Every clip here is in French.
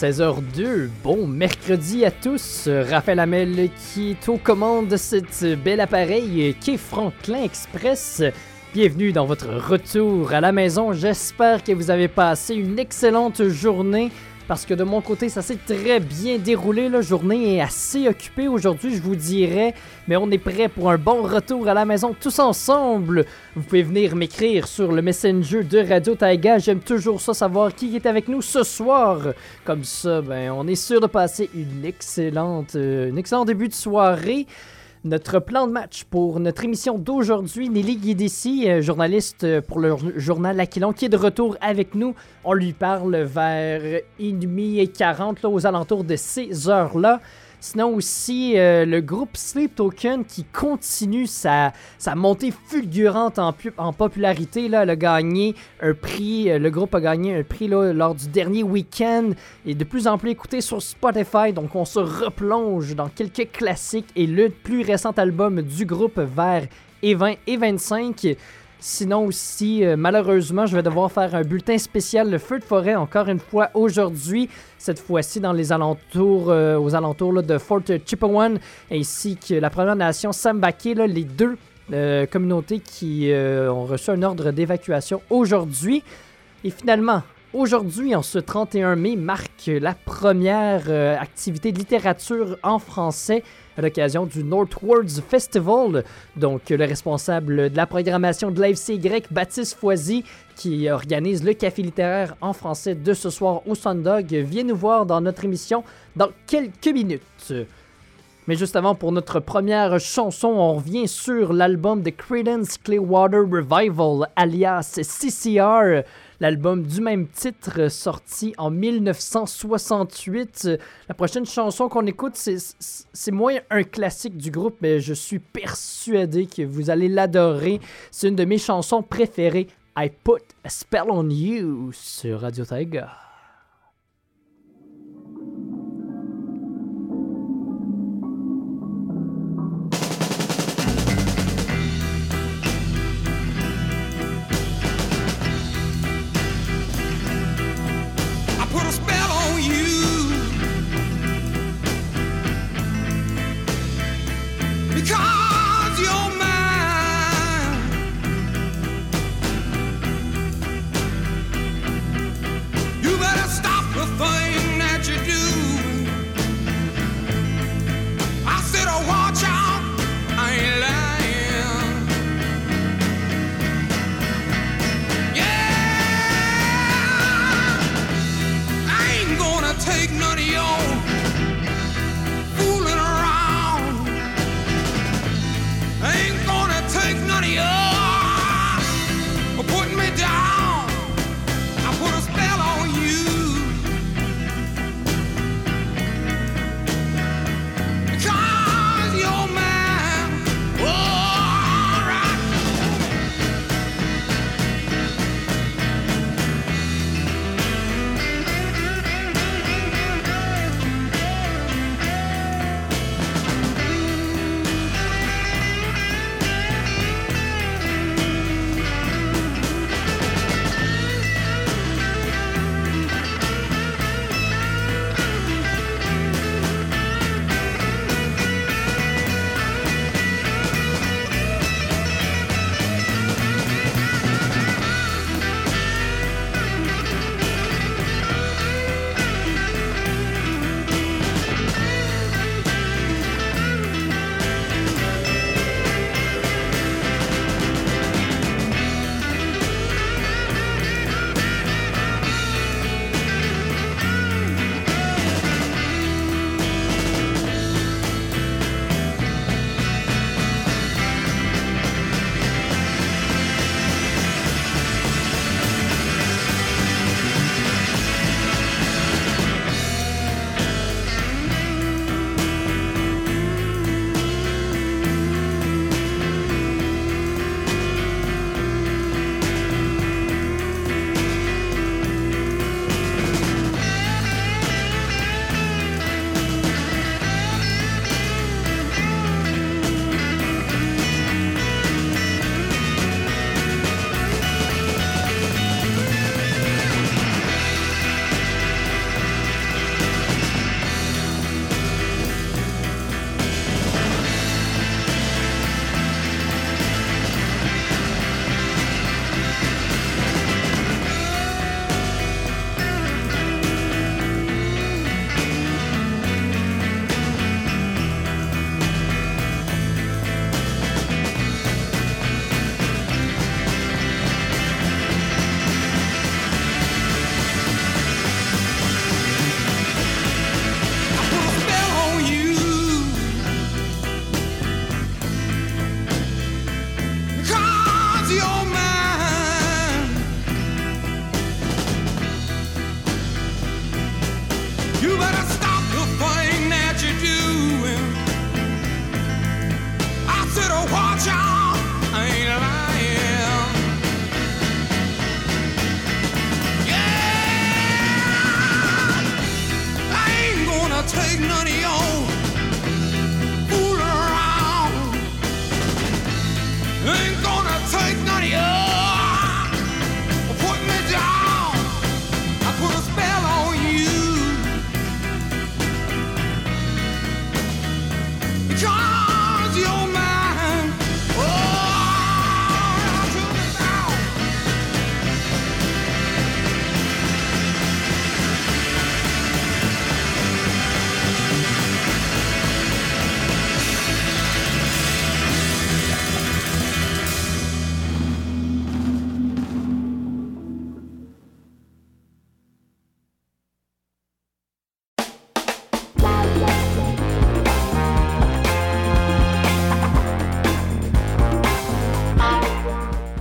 16h02, bon mercredi à tous, Raphaël Hamel qui est aux commandes de cet bel appareil qu'est Franklin Express. Bienvenue dans votre retour à la maison, j'espère que vous avez passé une excellente journée parce que de mon côté ça s'est très bien déroulé, la journée est assez occupée aujourd'hui je vous dirais, mais on est prêt pour un bon retour à la maison tous ensemble. Vous pouvez venir m'écrire sur le messenger de Radio Taïga, j'aime toujours ça savoir qui est avec nous ce soir, comme ça ben on est sûr de passer une excellente début de soirée. Notre plan de match pour notre émission d'aujourd'hui, Nelly Guédici, journaliste pour le journal Aquilon, qui est de retour avec nous. On lui parle vers 1h40, là, aux alentours de ces heures-là. Sinon aussi, le groupe Sleep Token qui continue sa montée fulgurante en popularité. Là, elle a gagné un prix, le groupe a gagné un prix là, lors du dernier week-end et de plus en plus écouté sur Spotify. Donc on se replonge dans quelques classiques et le plus récent album du groupe vers 20 et 25. Sinon aussi, malheureusement, je vais devoir faire un bulletin spécial, le feu de forêt, encore une fois aujourd'hui. Cette fois-ci dans les alentours, aux alentours là, de Fort Chipewyan, ainsi que la Première Nation Sambaa K'e, là, les deux communautés qui ont reçu un ordre d'évacuation aujourd'hui. Et finalement, aujourd'hui, en ce 31 mai, marque la première activité de littérature en français à l'occasion du NorthWords Festival. Donc, le responsable de la programmation de l'AFCY, Baptiste Foisy, qui organise le café littéraire en français de ce soir au Sundog, vient nous voir dans notre émission dans quelques minutes. Mais juste avant, pour notre première chanson, on revient sur l'album de Creedence Clearwater Revival, alias CCR, l'album du même titre sorti en 1968. La prochaine chanson qu'on écoute, c'est moins un classique du groupe, mais je suis persuadé que vous allez l'adorer. C'est une de mes chansons préférées, I Put a Spell on You, sur Radio Taïga.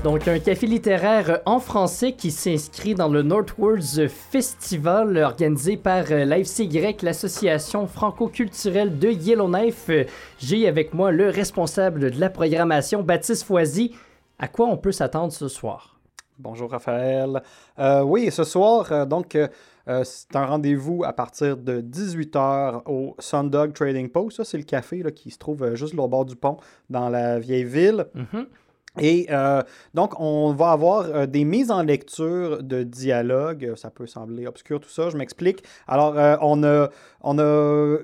Donc, un café littéraire en français qui s'inscrit dans le NorthWords Festival organisé par l'AFCY, l'association franco-culturelle de Yellowknife. J'ai avec moi le responsable de la programmation, Baptiste Foisy. À quoi on peut s'attendre ce soir? Bonjour Raphaël. Oui, ce soir, c'est un rendez-vous à partir de 18h au Sundog Trading Post. Ça, c'est le café là, qui se trouve juste au bord du pont dans la vieille ville. Mm-hmm. Et donc, on va avoir des mises en lecture de dialogue. Ça peut sembler obscur tout ça, je m'explique. Alors, on a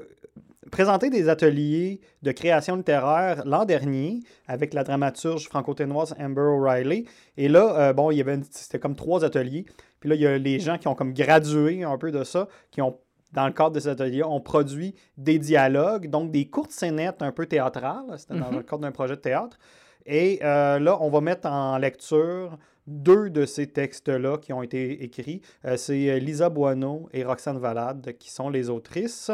présenté des ateliers de création littéraire l'an dernier avec la dramaturge franco-ténoise Amber O'Reilly. Et là, il y avait c'était comme 3 ateliers. Puis là, il y a les gens qui ont comme gradué un peu de ça, qui ont, dans le cadre de cet atelier, on produit des dialogues, donc des courtes scénettes un peu théâtrales. C'était dans le cadre d'un projet de théâtre. Et là, on va mettre en lecture 2 de ces textes-là qui ont été écrits. C'est Lisa Boineau et Roxane Vallade qui sont les autrices,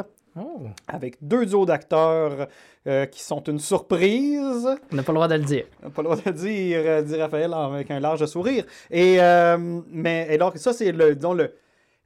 avec 2 duos d'acteurs qui sont une surprise. On n'a pas le droit de le dire. On n'a pas le droit de le dire, dit Raphaël avec un large sourire. Et alors, ça, c'est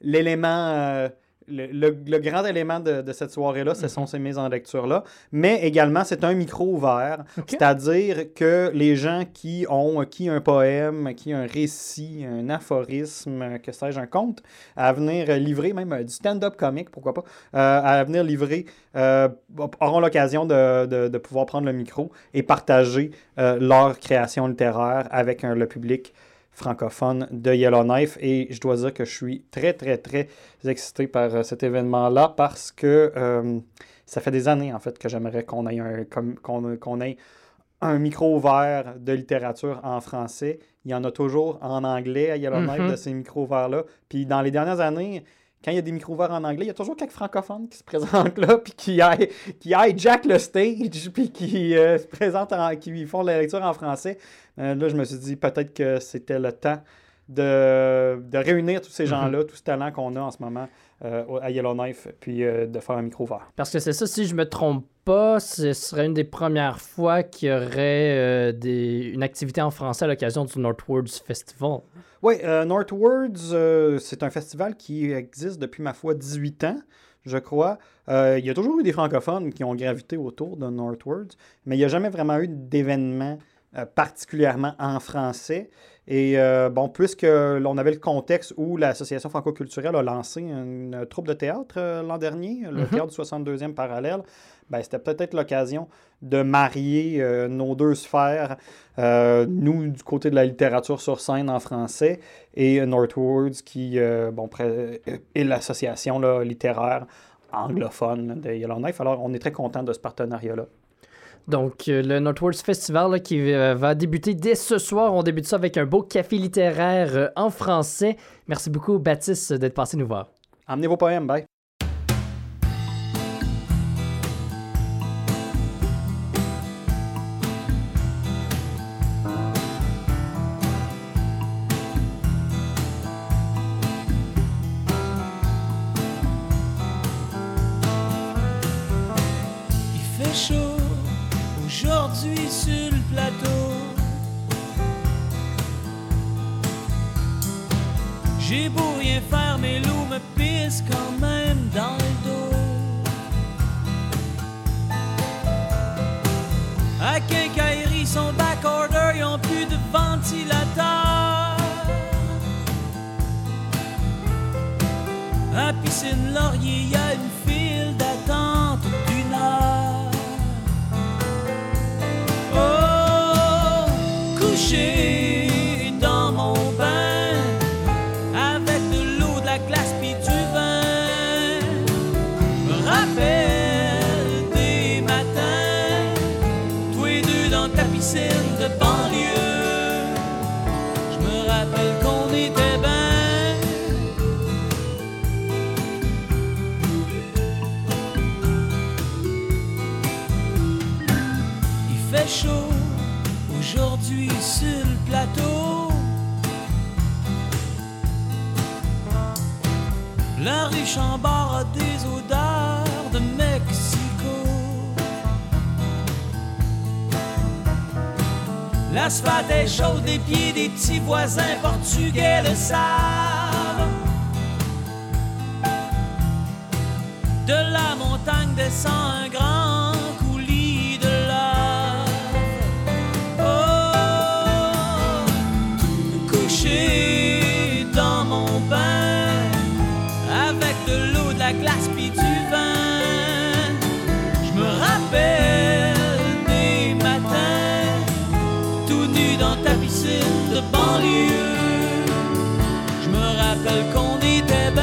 l'élément... Le grand élément de cette soirée-là, ce sont ces mises en lecture-là. Mais également, c'est un micro ouvert. Okay. C'est-à-dire que les gens qui ont un poème, qui un récit, un aphorisme, que sais-je, un conte, à venir livrer, même du stand-up comique, pourquoi pas, à venir livrer, auront l'occasion de pouvoir prendre le micro et partager leur création littéraire avec le public francophone de Yellowknife. Et je dois dire que je suis très, très, très excité par cet événement-là parce que ça fait des années, en fait, que j'aimerais qu'on ait un micro ouvert de littérature en français. Il y en a toujours en anglais à Yellowknife, de ces micros ouverts-là. Puis dans les dernières années, quand il y a des micros ouverts en anglais, il y a toujours quelques francophones qui se présentent là, puis qui hijack le stage, puis qui se présentent, qui font la lecture en français. Là, je me suis dit peut-être que c'était le temps de réunir tous ces gens-là, tout ce talent qu'on a en ce moment à Yellowknife, puis de faire un micro ouvert. Parce que c'est ça, si je me trompe pas, ce serait une des premières fois qu'il y aurait une activité en français à l'occasion du NorthWords Festival. Oui, NorthWords, c'est un festival qui existe depuis, ma foi, 18 ans, je crois. Il y a toujours eu des francophones qui ont gravité autour de NorthWords, mais il n'y a jamais vraiment eu d'événement particulièrement en français. Et puisque l'on avait le contexte où l'Association franco-culturelle a lancé une troupe de théâtre l'an dernier, le théâtre du 62e parallèle, c'était peut-être l'occasion de marier nos 2 sphères, nous du côté de la littérature sur scène en français et NorthWords qui est l'association là, littéraire anglophone là, de Yellowknife. Alors on est très content de ce partenariat-là. Donc, le NorthWords Festival là, qui va débuter dès ce soir. On débute ça avec un beau café littéraire en français. Merci beaucoup, Baptiste, d'être passé nous voir. Emmenez vos poèmes, bye. J'ai beau rien faire, mes loups me pissent quand même dans le dos. À Quincaillerie, son backorder, ils ont plus de ventilateur. À Piscine Laurier, il y a une file d'attente d'une heure. Oh, couché de banlieue, je me rappelle qu'on était ben. Il fait chaud aujourd'hui sur le plateau. La rue Chambord a des odeurs de Mexico. L'asphalte est chaude, les pieds des petits voisins portugais le savent. De la montagne descend un grand coulis de lave. Oh, couché dans mon bain, avec de l'eau, de la glace pis du vin, je me rappelle des matins, tout nu dans ta piscine de banlieue. Je me rappelle qu'on était ben.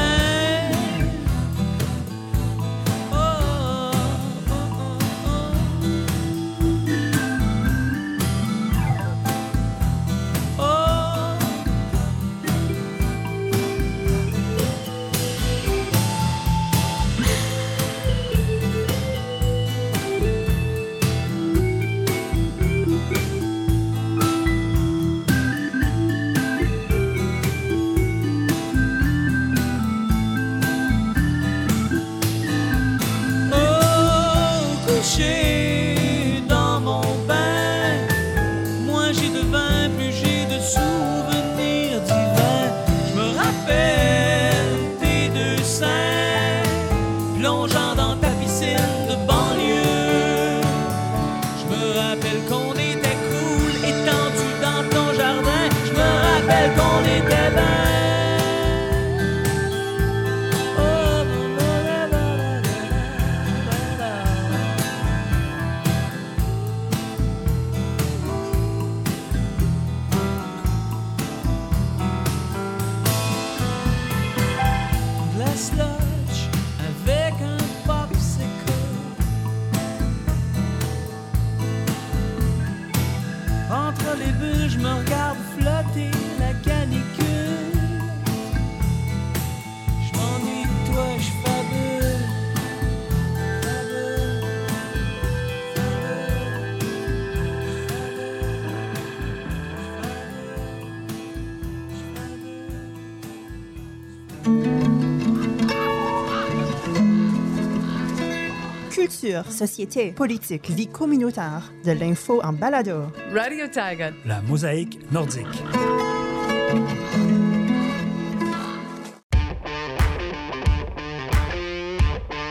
Société, politique, vie communautaire, de l'info en balado. Radio Taïga, la mosaïque nordique. À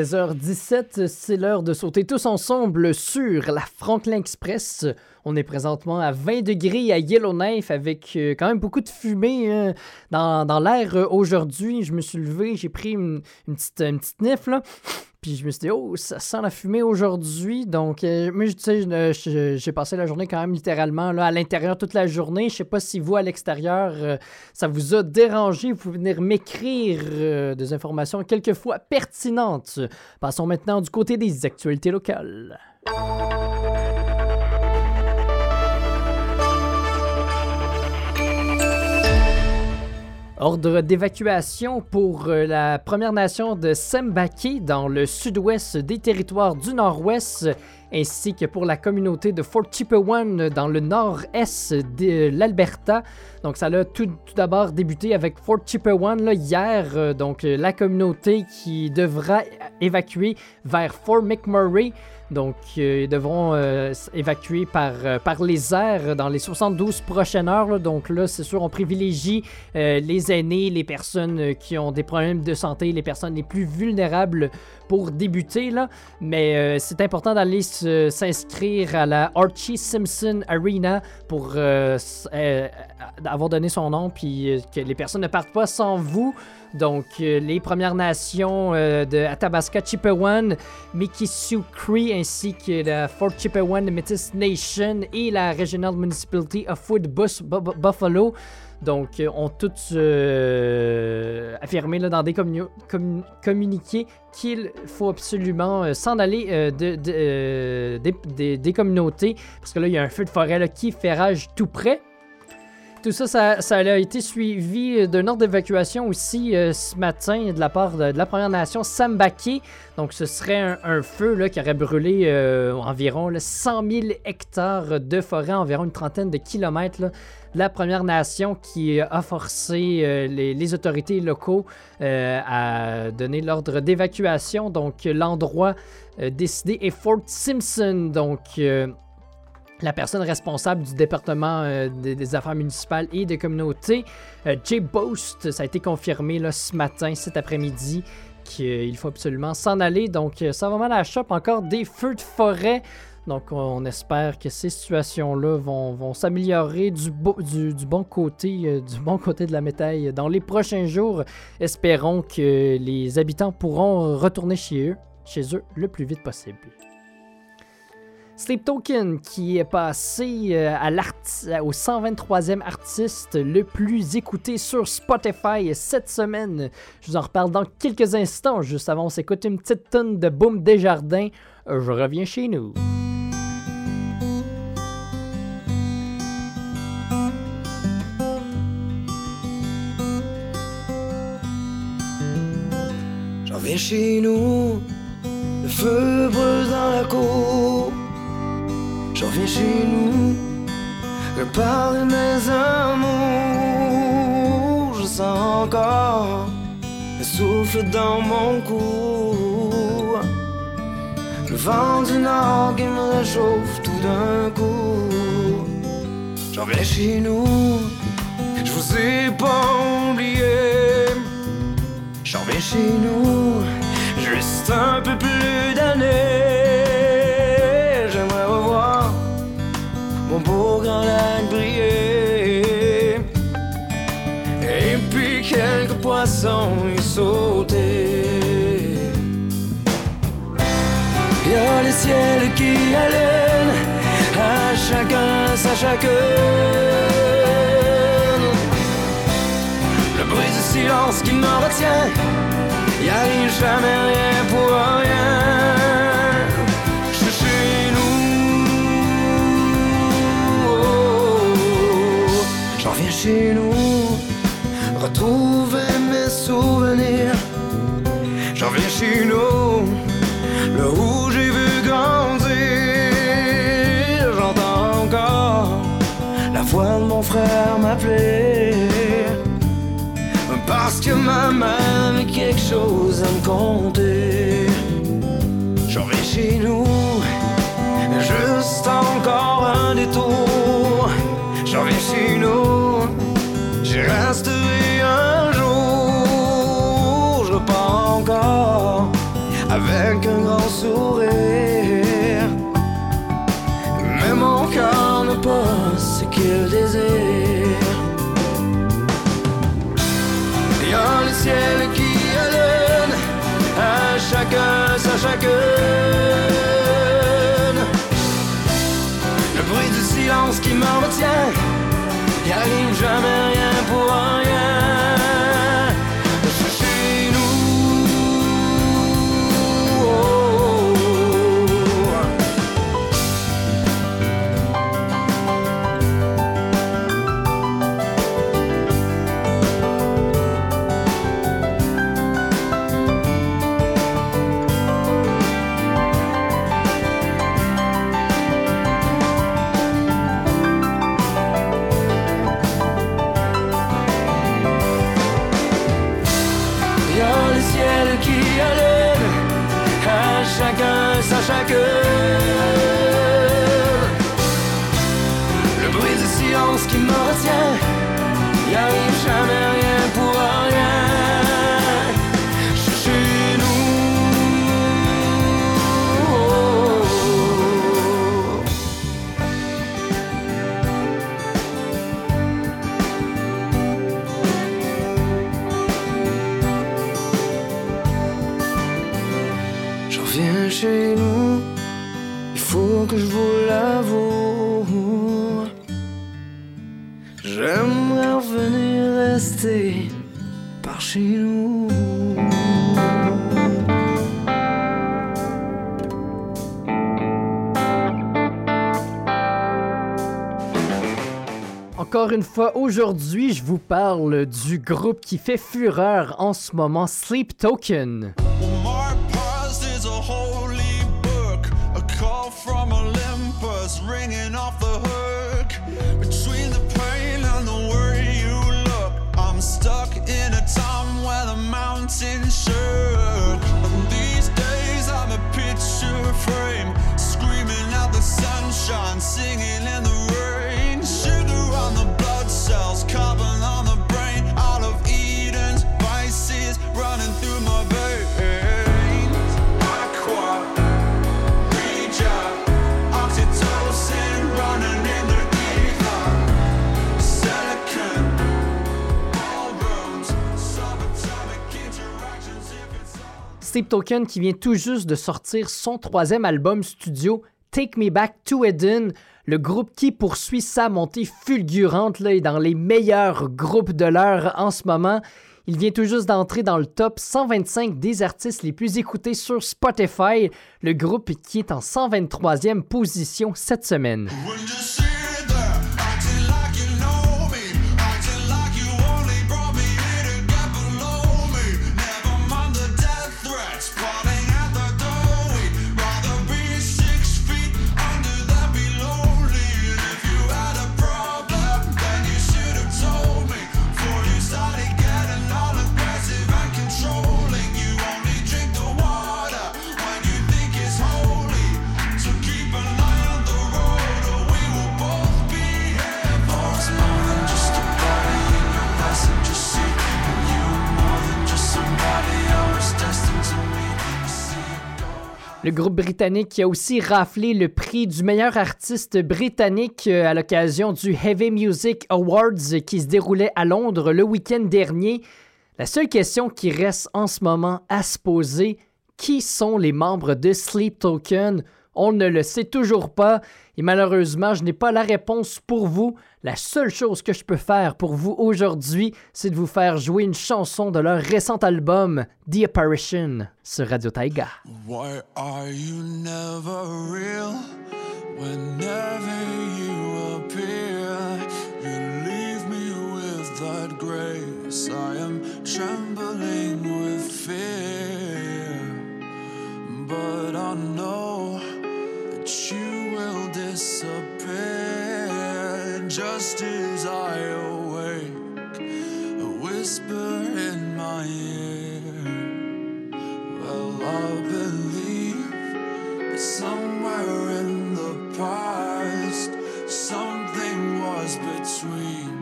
16h17, c'est l'heure de sauter tous ensemble sur la Franklin Express. On est présentement à 20 degrés à Yellowknife avec quand même beaucoup de fumée dans l'air aujourd'hui. Je me suis levé, j'ai pris une petite nif, là. Puis je me suis dit, oh, ça sent la fumée aujourd'hui. Donc, mais tu sais, j'ai passé la journée quand même littéralement là, à l'intérieur toute la journée. Je sais pas si vous, à l'extérieur, ça vous a dérangé. Vous pouvez venir m'écrire des informations quelquefois pertinentes. Passons maintenant du côté des actualités locales. Ordre d'évacuation pour la Première Nation de Sambaa K'e dans le sud-ouest des Territoires du Nord-Ouest, ainsi que pour la communauté de Fort Chipewyan dans le nord-est de l'Alberta. Donc ça a tout d'abord débuté avec Fort Chipewyan là, hier, donc la communauté qui devra évacuer vers Fort McMurray. Donc, ils devront évacuer par les airs dans les 72 prochaines heures. Là. Donc là, c'est sûr, on privilégie les aînés, les personnes qui ont des problèmes de santé, les personnes les plus vulnérables pour débuter. Là. Mais c'est important d'aller s'inscrire à la Archie Simpson Arena pour avoir donné son nom, puis que les personnes ne partent pas sans vous. Donc, les Premières Nations de Atabasca, Chipewyan, Miki Sioux Cree, ainsi que la Fort Chipewyan Métis Nation et la Regional Municipality of Woodbus Buffalo. Donc, ont toutes affirmé là, dans des communiqués qu'il faut absolument s'en aller des communautés, parce que là, il y a un feu de forêt là, qui fait rage tout près. tout ça, ça a été suivi d'un ordre d'évacuation aussi ce matin de la part de la Première Nation Sambaa K'e. Donc, ce serait un feu là, qui aurait brûlé environ là, 100 000 hectares de forêt, environ une trentaine de kilomètres là, de la Première Nation qui a forcé les autorités locaux à donner l'ordre d'évacuation. Donc, l'endroit décidé est Fort Simpson. Donc, la personne responsable du département des affaires municipales et des communautés, Jay Boast, ça a été confirmé là, ce matin, cet après-midi, qu'il faut absolument s'en aller. Donc, ça va mal à la chope, encore des feux de forêt. Donc, on espère que ces situations-là vont s'améliorer du bon côté de la médaille dans les prochains jours. Espérons que les habitants pourront retourner chez eux le plus vite possible. Sleep Token qui est passé au 123e artiste le plus écouté sur Spotify cette semaine. Je vous en reparle dans quelques instants. Juste avant, on s'écoute une petite tonne de Boom Desjardins. Je reviens chez nous. Je reviens chez nous, le feu brûle dans la cour. Je reviens chez nous, je parle de mes amours. Je sens encore le souffle dans mon cou. Le vent du nord qui me réchauffe tout d'un coup. Je reviens chez nous, je vous ai pas oublié. Je reviens chez nous, juste un peu plus d'années. Mon beau grand lac brillait. Et puis quelques poissons y sautaient. Y'a le ciel qui haleine, à chacun sa chacune. Le bruit du silence qui me retient, y arrive jamais rien pour rien. J'en viens chez nous, retrouver mes souvenirs. J'en viens chez nous, là où j'ai vu grandir. J'entends encore la voix de mon frère m'appeler. Parce que ma mère avait quelque chose à me conter. J'en viens chez nous, juste encore un détour. J'en viens chez nous, j'y resterai un jour. Je repars encore avec un grand sourire. Mais mon cœur n'a pas ce qu'il désire. Il y a le ciel qui allume, à chacun sa chacune. Le bruit du silence qui me retient, y arrive jamais rien pour rien. Je suis chez nous. Chacun sa chacune. Le bruit du silence qui me retient, y arrive jamais rien pour rien. Je suis chez nous. J'en viens chez nous, il faut que je vous l'avoue. J'aimerais revenir rester par chez nous. Encore encore une fois, aujourd'hui, je vous parle du groupe qui fait fureur en ce moment, Sleep Token. Sleep Token qui vient tout juste de sortir son troisième album studio, Take Me Back to Eden, le groupe qui poursuit sa montée fulgurante là, et dans les meilleurs groupes de l'heure en ce moment. Il vient tout juste d'entrer dans le top 125 des artistes les plus écoutés sur Spotify, le groupe qui est en 123e position cette semaine. Le groupe britannique qui a aussi raflé le prix du meilleur artiste britannique à l'occasion du Heavy Music Awards qui se déroulait à Londres le week-end dernier. La seule question qui reste en ce moment à se poser, qui sont les membres de Sleep Token? On ne le sait toujours pas et malheureusement, je n'ai pas la réponse pour vous. La seule chose que je peux faire pour vous aujourd'hui, c'est de vous faire jouer une chanson de leur récent album, The Apparition, sur Radio Taïga. Why are you never real? Whenever you appear, you leave me with that grace. I am trembling with fear, but I know that you will disappear. Just as I awake, a whisper in my ear. Well, I believe that somewhere in the past, something was between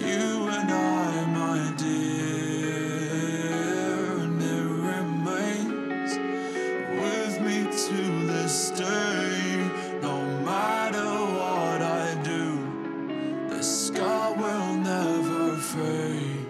you and I, my dear, and it remains with me to this day. Sky will never fade.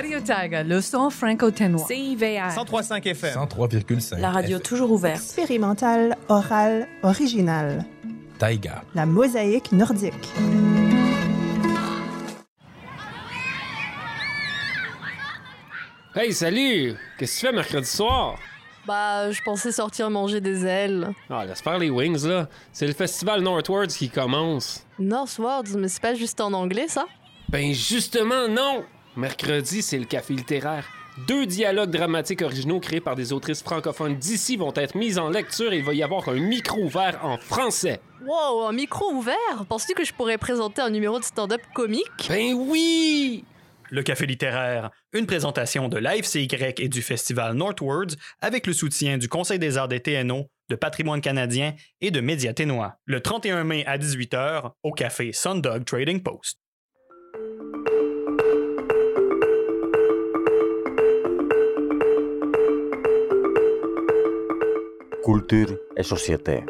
Radio Taïga, le son franco-ténois. CIVR. 103.5 FM. 103,5. La radio FM. Toujours ouverte. Expérimentale, orale, originale. Taïga. La mosaïque nordique. Hey, salut! Qu'est-ce que tu fais mercredi soir? Bah, je pensais sortir manger des ailes. Ah, laisse faire les wings, là. C'est le festival NorthWords qui commence. NorthWords, mais c'est pas juste en anglais, ça? Ben justement, non! Mercredi, c'est le café littéraire. 2 dialogues dramatiques originaux créés par des autrices francophones d'ici vont être mis en lecture et il va y avoir un micro ouvert en français. Wow, un micro ouvert? Penses-tu que je pourrais présenter un numéro de stand-up comique? Ben oui! Le Café littéraire, une présentation de l'AFCY et du festival NorthWords avec le soutien du Conseil des arts des TNO, de Patrimoine canadien et de Média Ténois. Le 31 mai à 18h au Café Sundog Trading Post. Culture et société.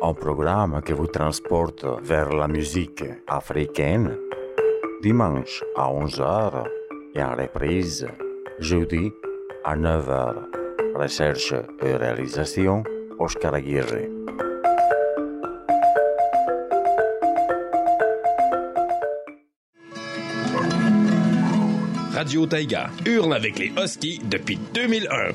Un programme qui vous transporte vers la musique africaine. Dimanche à 11h et en reprise, jeudi à 9h. Recherche et réalisation, Oscar Aguirre. Radio Taïga hurle avec les Huskies depuis 2001.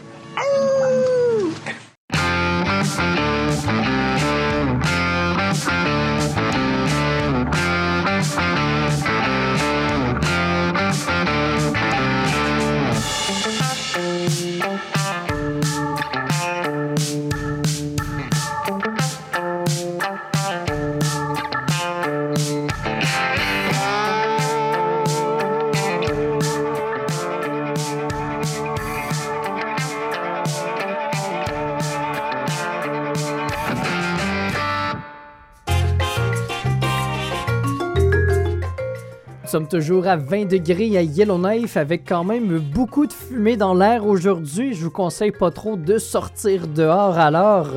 Nous sommes toujours à 20 degrés à Yellowknife avec quand même beaucoup de fumée dans l'air aujourd'hui. Je vous conseille pas trop de sortir dehors alors.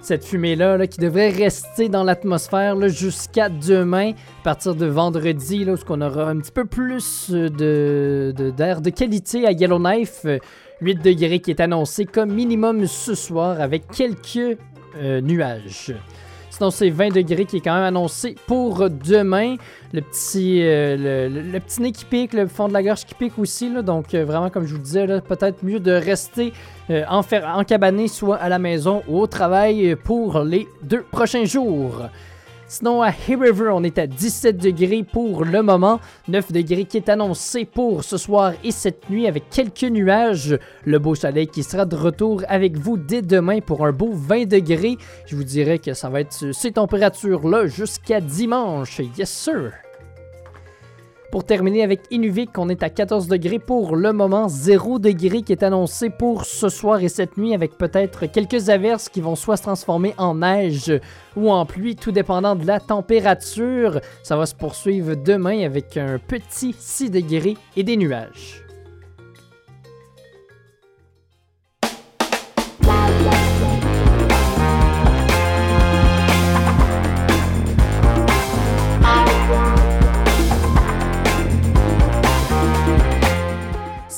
Cette fumée-là là, qui devrait rester dans l'atmosphère là, jusqu'à demain, à partir de vendredi, là, où on aura un petit peu plus d'air de qualité à Yellowknife. 8 degrés qui est annoncé comme minimum ce soir avec quelques nuages. Sinon, c'est 20 degrés qui est quand même annoncé pour demain. Le petit nez qui pique, le fond de la gorge qui pique aussi. Là, donc, vraiment, comme je vous le disais, là, peut-être mieux de rester encabané, soit à la maison ou au travail pour les 2 prochains jours. Sinon, à Hay River, on est à 17 degrés pour le moment. 9 degrés qui est annoncé pour ce soir et cette nuit avec quelques nuages. Le beau soleil qui sera de retour avec vous dès demain pour un beau 20 degrés. Je vous dirais que ça va être ces températures-là jusqu'à dimanche. Yes, sir! Pour terminer avec Inuvik, on est à 14 degrés pour le moment. 0 degré qui est annoncé pour ce soir et cette nuit avec peut-être quelques averses qui vont soit se transformer en neige ou en pluie, tout dépendant de la température. Ça va se poursuivre demain avec un petit 6 degrés et des nuages.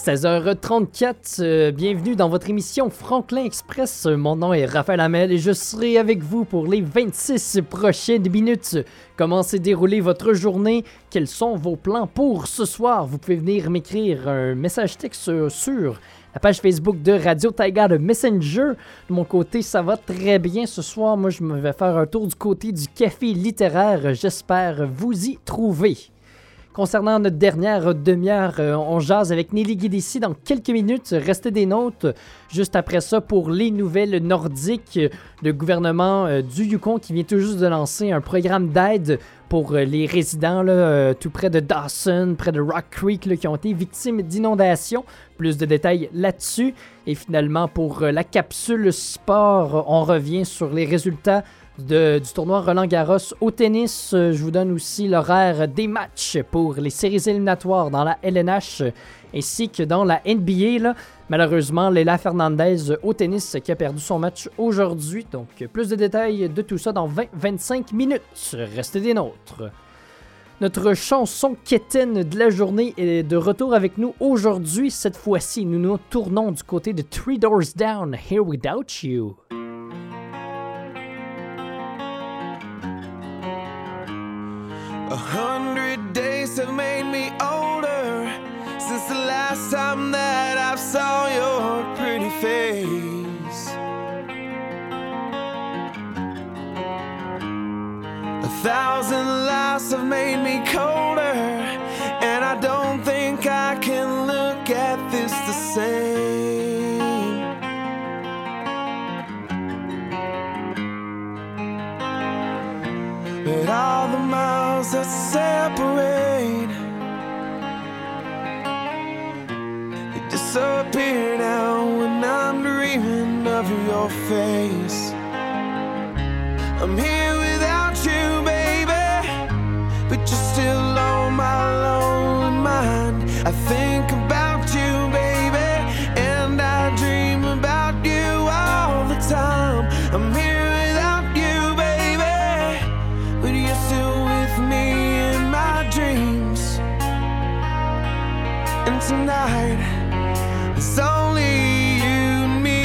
À 16h34, bienvenue dans votre émission Franklin Express. Mon nom est Raphaël Hamel et je serai avec vous pour les 26 prochaines minutes. Comment s'est déroulée votre journée? Quels sont vos plans pour ce soir? Vous pouvez venir m'écrire un message texte sur la page Facebook de Radio Taïga, le Messenger. De mon côté, ça va très bien ce soir. Moi, je me vais faire un tour du côté du café littéraire. J'espère vous y trouver. Concernant notre dernière demi-heure, on jase avec Nelly Guédici dans quelques minutes. Restez des nôtres. Juste après ça, pour les nouvelles nordiques, le gouvernement du Yukon qui vient tout juste de lancer un programme d'aide pour les résidents là, tout près de Dawson, près de Rock Creek, là, qui ont été victimes d'inondations. Plus de détails là-dessus. Et finalement, pour la capsule sport, on revient sur les résultats du tournoi Roland-Garros au tennis. Je vous donne aussi l'horaire des matchs pour les séries éliminatoires dans la LNH ainsi que dans la NBA. Là. Malheureusement, Leylah Fernandez au tennis qui a perdu son match aujourd'hui. Donc, plus de détails de tout ça dans 20-25 minutes. Restez des nôtres. Notre chanson quétaine de la journée est de retour avec nous aujourd'hui. Cette fois-ci, nous nous tournons du côté de Three Doors Down, Here Without You. A 100 days have made me older since the last time that I saw your pretty face. 1,000 lives have made me colder, and I don't think I can look at this the same. But all the miles that separate, they disappear now when I'm dreaming of your face. I'm here without you, but you're still on my lonely mind. I think about you, baby, and I dream about you all the time. I'm here without you, baby, but you're still with me in my dreams. And tonight, it's only you and me.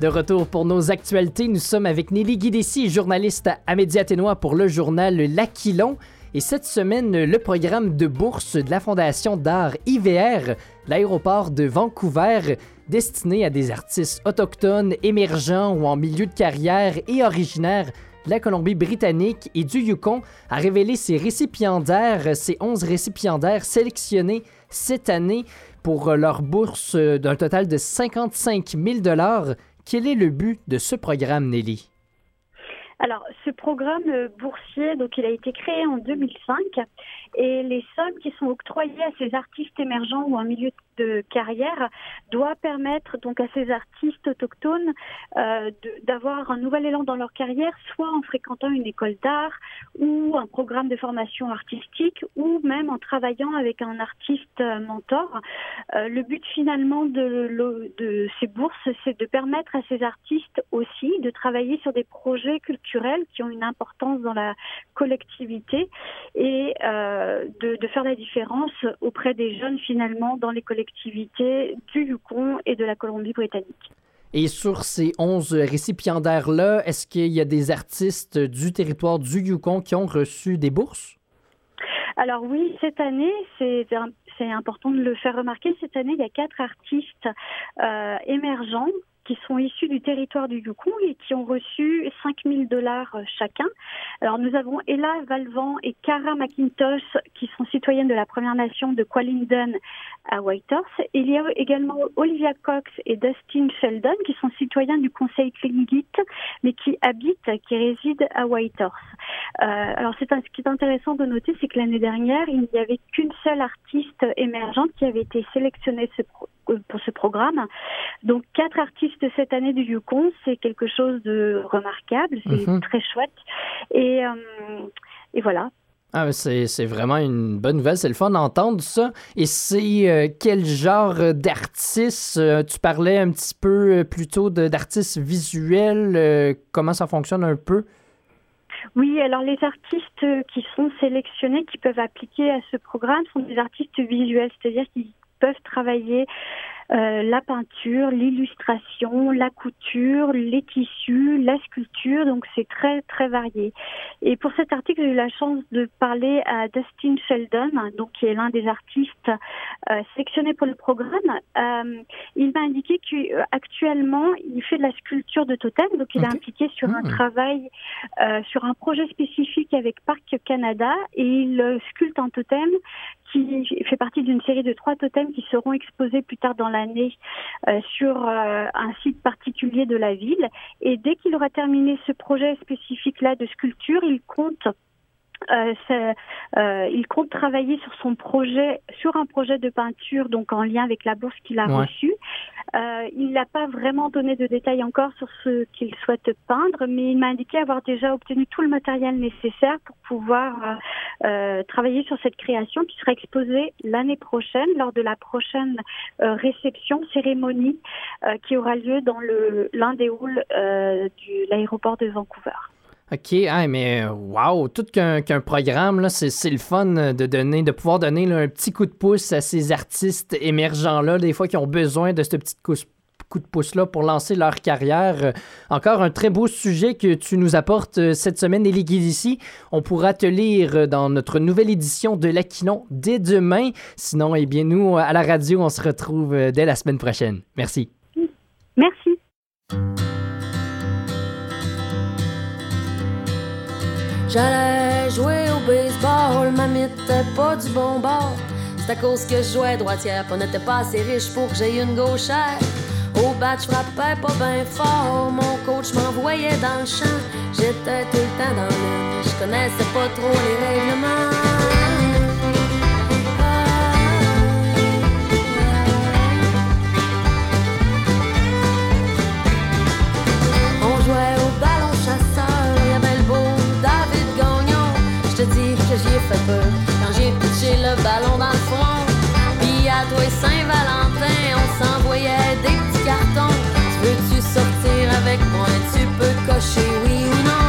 De retour pour nos actualités, nous sommes avec Nelly Guédici, journaliste à Média Ténois pour le journal L'Aquilon. Et cette semaine, le programme de bourse de la Fondation d'art IVR, l'aéroport de Vancouver, destiné à des artistes autochtones, émergents ou en milieu de carrière et originaires de la Colombie-Britannique et du Yukon, a révélé ses récipiendaires, ses 11 récipiendaires sélectionnés cette année pour leur bourse d'un total de 55 000 $. Quel est le but de ce programme, Nelly? Alors, ce programme boursier, donc, il a été créé en 2005 et les sommes qui sont octroyées à ces artistes émergents ou en milieu de carrière doivent permettre donc à ces artistes autochtones d'avoir un nouvel élan dans leur carrière, soit en fréquentant une école d'art ou un programme de formation artistique ou même en travaillant avec un artiste mentor. Le but finalement de ces bourses, c'est de permettre à ces artistes aussi de travailler sur des projets culturels qui ont une importance dans la collectivité et de faire la différence auprès des jeunes finalement dans les collectivités du Yukon et de la Colombie-Britannique. Et sur ces 11 récipiendaires-là, est-ce qu'il y a des artistes du territoire du Yukon qui ont reçu des bourses? Alors oui, cette année, c'est important de le faire remarquer, cette année, il y a 4 artistes émergents qui sont issus du territoire du Yukon et qui ont reçu $5,000 chacun. Alors nous avons Ella Valvan et Cara McIntosh qui sont citoyennes de la Première Nation de Kwalinden à Whitehorse. Il y a également Olivia Cox et Dustin Sheldon qui sont citoyens du Conseil Tlingit mais qui résident à Whitehorse. Alors ce qui est intéressant de noter, c'est que l'année dernière, il n'y avait qu'une seule artiste émergente qui avait été sélectionnée pour ce programme. Donc 4 artistes cette année du Yukon, c'est quelque chose de remarquable, c'est très chouette. Et voilà. Ah, c'est vraiment une bonne nouvelle, c'est le fun d'entendre ça. Et c'est quel genre d'artiste? Tu parlais un petit peu plus tôt d'artistes visuels. Comment ça fonctionne un peu? Oui, alors les artistes qui sont sélectionnés, qui peuvent appliquer à ce programme, sont des artistes visuels, c'est-à-dire qu'ils peuvent travailler la peinture, l'illustration, la couture, les tissus, la sculpture, donc c'est très très varié. Et pour cet article, j'ai eu la chance de parler à Dustin Sheldon, donc qui est l'un des artistes sélectionnés pour le programme. Il m'a indiqué qu'actuellement, il fait de la sculpture de totem, donc il est impliqué sur un travail, sur un projet spécifique avec Parc Canada, et il sculpte un totem qui fait partie d'une série de 3 totems qui seront exposés plus tard dans l'année sur un site particulier de la ville. Et dès qu'il aura terminé ce projet spécifique-là de sculpture, il compte travailler sur son projet, sur un projet de peinture, donc en lien avec la bourse qu'il a reçue. Il n'a pas vraiment donné de détails encore sur ce qu'il souhaite peindre, mais il m'a indiqué avoir déjà obtenu tout le matériel nécessaire pour pouvoir travailler sur cette création qui sera exposée l'année prochaine lors de la prochaine cérémonie qui aura lieu dans l'un des halls de l'aéroport de Vancouver. OK, mais wow, tout qu'un programme, là, c'est le fun de pouvoir donner là, un petit coup de pouce à ces artistes émergents-là, des fois qui ont besoin de ce petit coup de pouce-là pour lancer leur carrière. Encore un très beau sujet que tu nous apportes cette semaine, Nelly Guédici. On pourra te lire dans notre nouvelle édition de l'Aquilon dès demain. Sinon, nous, à la radio, on se retrouve dès la semaine prochaine. Merci. Merci. J'allais jouer au baseball, ma mie était pas du bon bord. C'est à cause que je jouais droitière, on n'était pas assez riche pour que j'aie une gauchère. Au bat, je frappais pas bien fort, mon coach m'envoyait dans le champ. J'étais tout le temps dans l'une, je connaissais pas trop les règlements. On jouait au ballon chasseur, il y avait le beau David Gagnon. Je te dis que j'y ai fait peur quand j'ai pitché le ballon dans le front. Puis à toi et Saint-Valentin, on s'envoyait des petits cartons. Tu veux-tu sortir avec moi? Tu peux cocher oui ou non.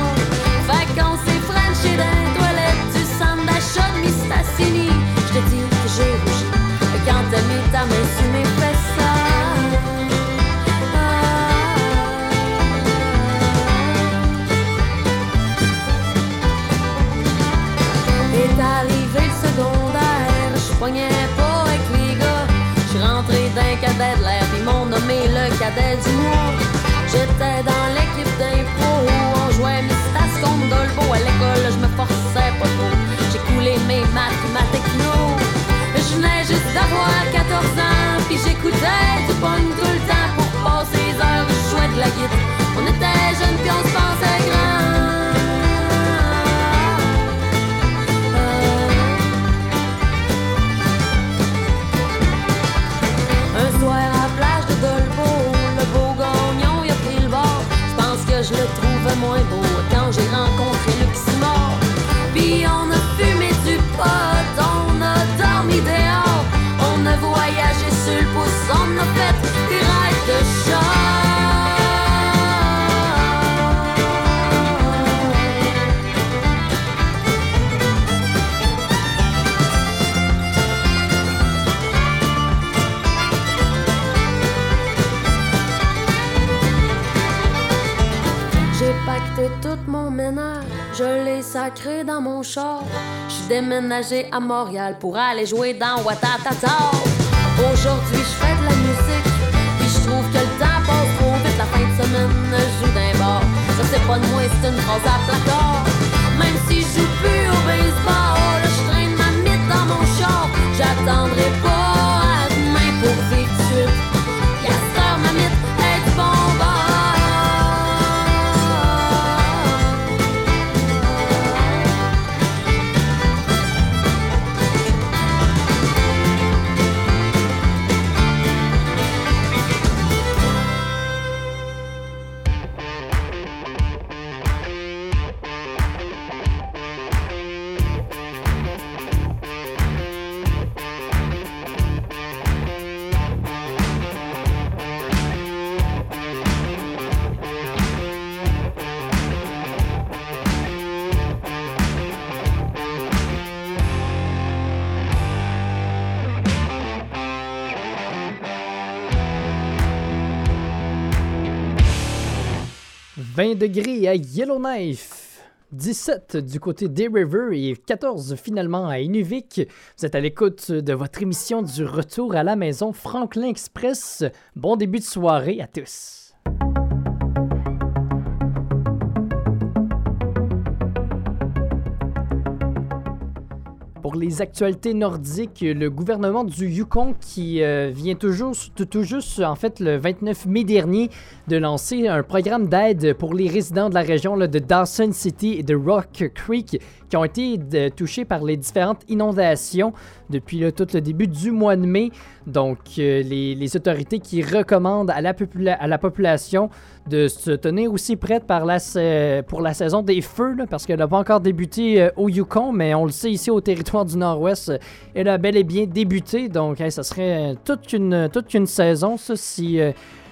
Fait qu'on s'est frenché dans les toilettes du centre d'achat de Mistassini. Je te dis que j'ai rougi quand t'as mis ta main sur mes fesses. Poignais pas avec les gars. J'suis rentré d'un cadet de l'air, puis m'ont nommé le cadet du mois. J'étais dans l'équipe d'impro où on jouait Mistas contre Dolbo. À l'école, je me forçais pas trop. J'ai coulé mes maths et ma techno. Je venais juste d'avoir 14 ans, puis j'écoutais du punk tout le temps pour passer les heures où je jouais de la guitare. On était jeunes, puis on se pensait grand. je le trouve moins beau quand j'ai rencontré le Luximore. Puis on a fumé du pot, on a dormi dehors, on a voyagé sur le pouce, on a fait des rêves de chat. Tout mon ménage, je l'ai sacré dans mon char. J'suis déménagée à Montréal pour aller jouer dans Ouattatata. Aujourd'hui, j'fais de la musique, puis j'trouve que le temps passe trop vite. La fin de semaine, je joue d'un bar. Ça, c'est pas de moi, c'est une phrase à placard. Même si j'joue plus au baseball, j'traîne ma mythe dans mon char. J'attendrai pas à demain pour vivre dessus. Yes, sir, ma mythe est du bon bord. Degrés à Yellowknife, 17 du côté des River et 14 finalement à Inuvik. Vous êtes à l'écoute de votre émission du retour à la maison Franklin Express. Bon début de soirée à tous. Pour les actualités nordiques, le gouvernement du Yukon qui vient tout juste, en fait, le 29 mai dernier, de lancer un programme d'aide pour les résidents de la région là, de Dawson City et de Rock Creek qui ont été touchés par les différentes inondations depuis là, tout le début du mois de mai. Donc, les autorités qui recommandent à la population de se tenir aussi prête pour la saison des feux, là, parce qu'elle n'a pas encore débuté au Yukon, mais on le sait ici au Territoire du Nord-Ouest, elle a bel et bien débuté. Donc, ça serait toute une saison, ça, si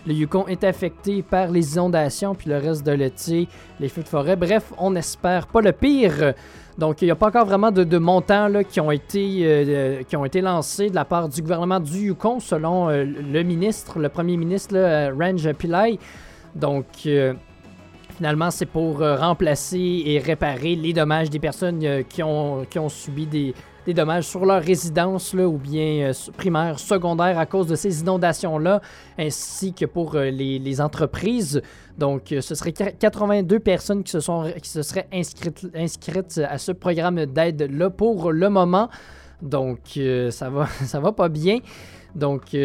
le Yukon est affecté par les inondations, puis le reste de l'été, les feux de forêt. Bref, on n'espère pas le pire. Donc, il n'y a pas encore vraiment de montants là, qui ont été lancés de la part du gouvernement du Yukon, selon le premier ministre, là, Ranj Pillai. Donc, finalement, c'est pour remplacer et réparer les dommages des personnes qui ont subi des dommages sur leur résidence, là, ou bien primaire, secondaire, à cause de ces inondations-là, ainsi que pour les entreprises. Donc, ce serait 82 personnes qui se seraient inscrites à ce programme d'aide-là pour le moment. Donc, ça va pas bien. Donc,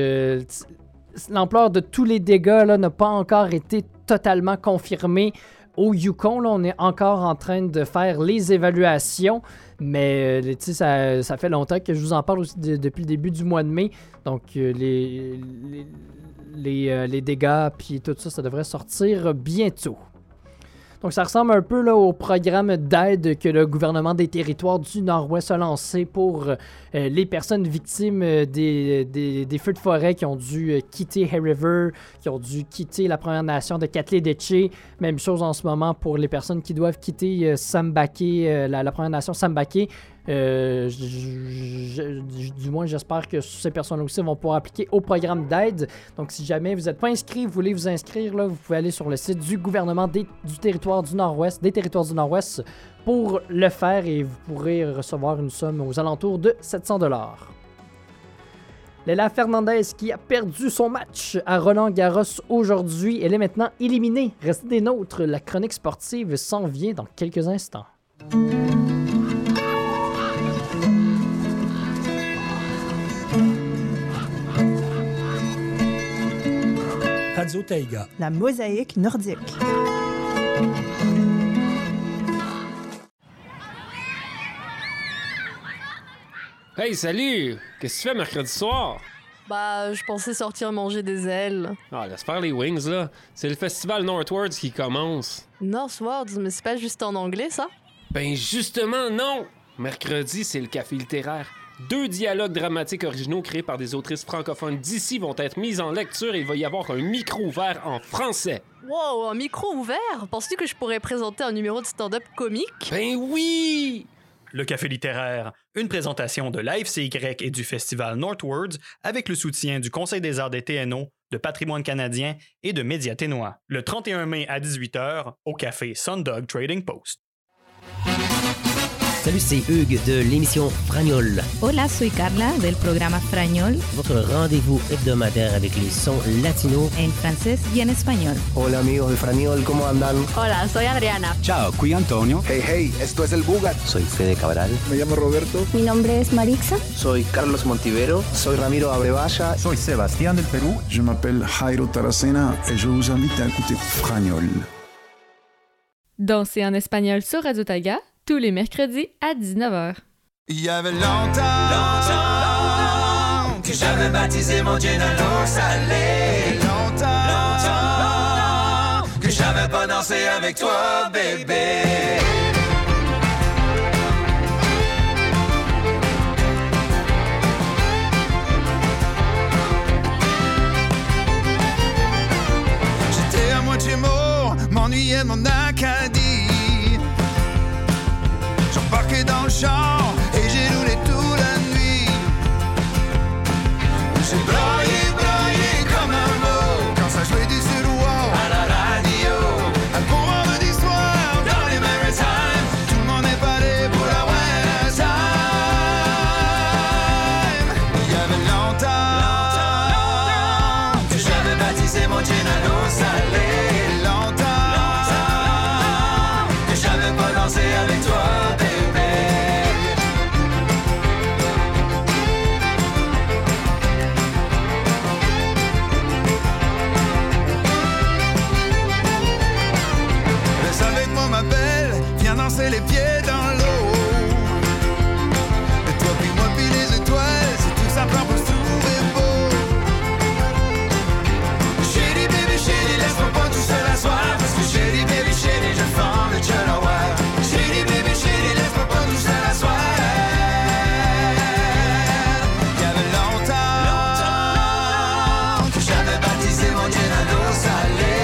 l'ampleur de tous les dégâts là, n'a pas encore été totalement confirmée. Au Yukon, là, on est encore en train de faire les évaluations, mais ça fait longtemps que je vous en parle aussi depuis le début du mois de mai. Donc, les dégâts puis tout ça, ça devrait sortir bientôt. Donc, ça ressemble un peu là, au programme d'aide que le gouvernement des Territoires du Nord-Ouest a lancé pour les personnes victimes des feux de forêt qui ont dû quitter Hay River, qui ont dû quitter la Première Nation de Katledetché. Même chose en ce moment pour les personnes qui doivent quitter Sambaa K'e, la Première Nation Sambaa K'e. Du moins, j'espère que ces personnes aussi vont pouvoir appliquer au programme d'aide. Donc, si jamais vous n'êtes pas inscrit, vous voulez vous inscrire, là, vous pouvez aller sur le site du gouvernement des Territoires du Nord-Ouest pour le faire et vous pourrez recevoir une somme aux alentours de 700$. Leylah Fernandez qui a perdu son match à Roland-Garros aujourd'hui. Elle est maintenant éliminée. Restez des nôtres. La chronique sportive s'en vient dans quelques instants. Radio Taïga. La mosaïque nordique. Hey, salut! Qu'est-ce que tu fais mercredi soir? Bah, je pensais sortir manger des ailes. Ah, laisse faire les wings, là. C'est le festival NorthWords qui commence. NorthWords, mais c'est pas juste en anglais, ça? Ben justement, non! Mercredi, c'est le café littéraire. 2 dialogues dramatiques originaux créés par des autrices francophones d'ici vont être mis en lecture et il va y avoir un micro ouvert en français. Wow, un micro ouvert? Penses-tu que je pourrais présenter un numéro de stand-up comique? Ben oui! Le Café littéraire, une présentation de l'AFCY et du Festival NorthWords avec le soutien du Conseil des arts des TNO, de Patrimoine canadien et de Média Ténois. Le 31 mai à 18h au Café Sundog Trading Post. Salut, c'est Hugues de l'émission Fragnol. Hola, soy Carla del programa Fragnol. Votre rendez-vous hebdomadaire avec les sons latinos en français et en espagnol. Hola, amigos de Fragnol, ¿cómo andan? Hola, soy Adriana. Ciao, qui Antonio. Hey, hey, esto es El Bugat. Soy Fede Cabral. Me llamo Roberto. Mi nombre es Marixa. Soy Carlos Montivero. Soy Ramiro Abrevaya. Soy Sebastián del Perú. Je m'appelle Jairo Taracena et je vous invite à écouter Fragnol. Danser en espagnol sur Radio Taïga. Tous les mercredis à 19h. Il y avait longtemps que j'avais baptisé mon Dieu dans l'eau salée. Longtemps que j'avais pas dansé avec toi, bébé. J'étais à moitié mort, m'ennuyais de mon Acadie. J'embarquais dans le char et j'ai roulé toute la nuit. J'ai broyé, broyé comme un mot quand ça jouait du surroir à la radio. Un bon moment d'histoire dans les Maritimes. Tout le monde est paré pour la winter time. Il y avait longtemps que j'avais baptisé mon gin à l'eau salée. Longtemps que j'avais pas dansé avec toi. C'est les pieds dans l'eau. Et toi puis moi puis les étoiles, c'est tout ça pour se trouver beau. Chérie, baby, chérie, laisse-moi pas tout seul à soir, parce que chérie, baby, chérie, je fends le Delaware. Chérie, baby, chérie, laisse-moi pas tout seul à soir. Il y avait longtemps que j'avais baptisé mon Dieu dans l'eau salée.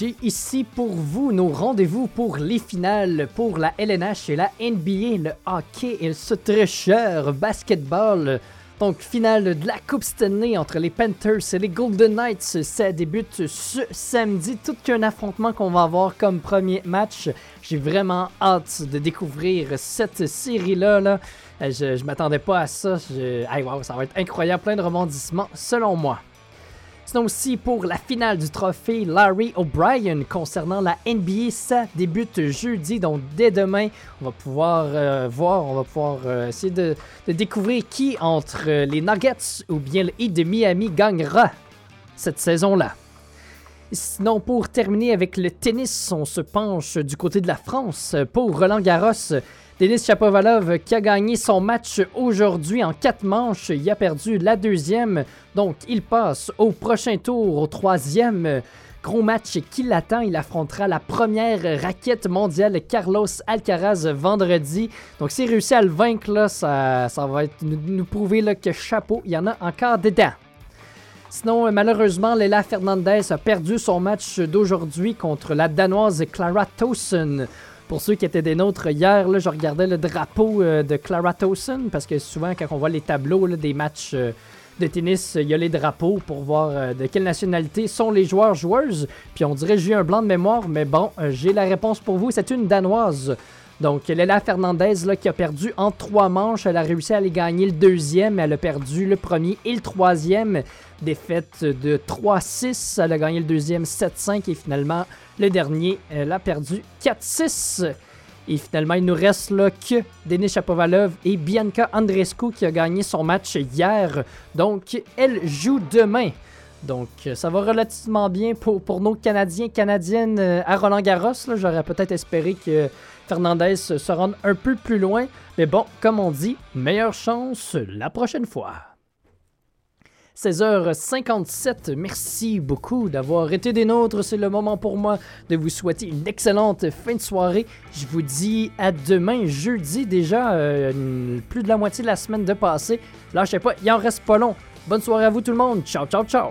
J'ai ici pour vous nos rendez-vous pour les finales pour la LNH et la NBA, le hockey et le sous-tricheur, basketball, Donc, finale de la Coupe Stanley entre les Panthers et les Golden Knights. Ça débute ce samedi. Tout qu'un affrontement qu'on va avoir comme premier match. J'ai vraiment hâte de découvrir cette série-là. Là. Je m'attendais pas à ça. Wow, ça va être incroyable. Plein de rebondissements, selon moi. Sinon aussi, pour la finale du trophée Larry O'Brien concernant la NBA, ça débute jeudi, donc dès demain, on va pouvoir essayer de découvrir qui entre les Nuggets ou bien le Heat de Miami gagnera cette saison-là. Sinon, pour terminer avec le tennis, on se penche du côté de la France pour Roland-Garros. Denis Shapovalov qui a gagné son match aujourd'hui en 4 manches, il a perdu la deuxième, donc il passe au prochain tour, au troisième gros match qui l'attend. Il affrontera la première raquette mondiale Carlos Alcaraz vendredi, donc s'il réussit à le vaincre, là, ça va être, nous prouver là, que chapeau, il y en a encore dedans. Sinon, malheureusement, Leylah Fernandez a perdu son match d'aujourd'hui contre la Danoise Clara Tauson. Pour ceux qui étaient des nôtres hier, là, je regardais le drapeau de Clara Tauson parce que souvent, quand on voit les tableaux là, des matchs de tennis, il y a les drapeaux pour voir de quelle nationalité sont les joueurs-joueuses. Puis on dirait que j'ai un blanc de mémoire, mais bon, j'ai la réponse pour vous. C'est une Danoise. Donc, Leylah Fernandez là, qui a perdu en 3 manches. Elle a réussi à aller gagner le deuxième. Elle a perdu le premier et le troisième. Défaite de 3-6. Elle a gagné le deuxième 7-5. Et finalement, le dernier, elle a perdu 4-6. Et finalement, il nous reste là, que Denis Shapovalov et Bianca Andreescu qui a gagné son match hier. Donc, elle joue demain. Donc, ça va relativement bien pour nos Canadiens, Canadiennes à Roland-Garros. Là, j'aurais peut-être espéré que Fernandez se rende un peu plus loin. Mais bon, comme on dit, meilleure chance la prochaine fois. 16h57, merci beaucoup d'avoir été des nôtres. C'est le moment pour moi de vous souhaiter une excellente fin de soirée. Je vous dis à demain, jeudi déjà, plus de la moitié de la semaine de passée. Lâchez pas, il en reste pas long. Bonne soirée à vous tout le monde. Ciao, ciao, ciao.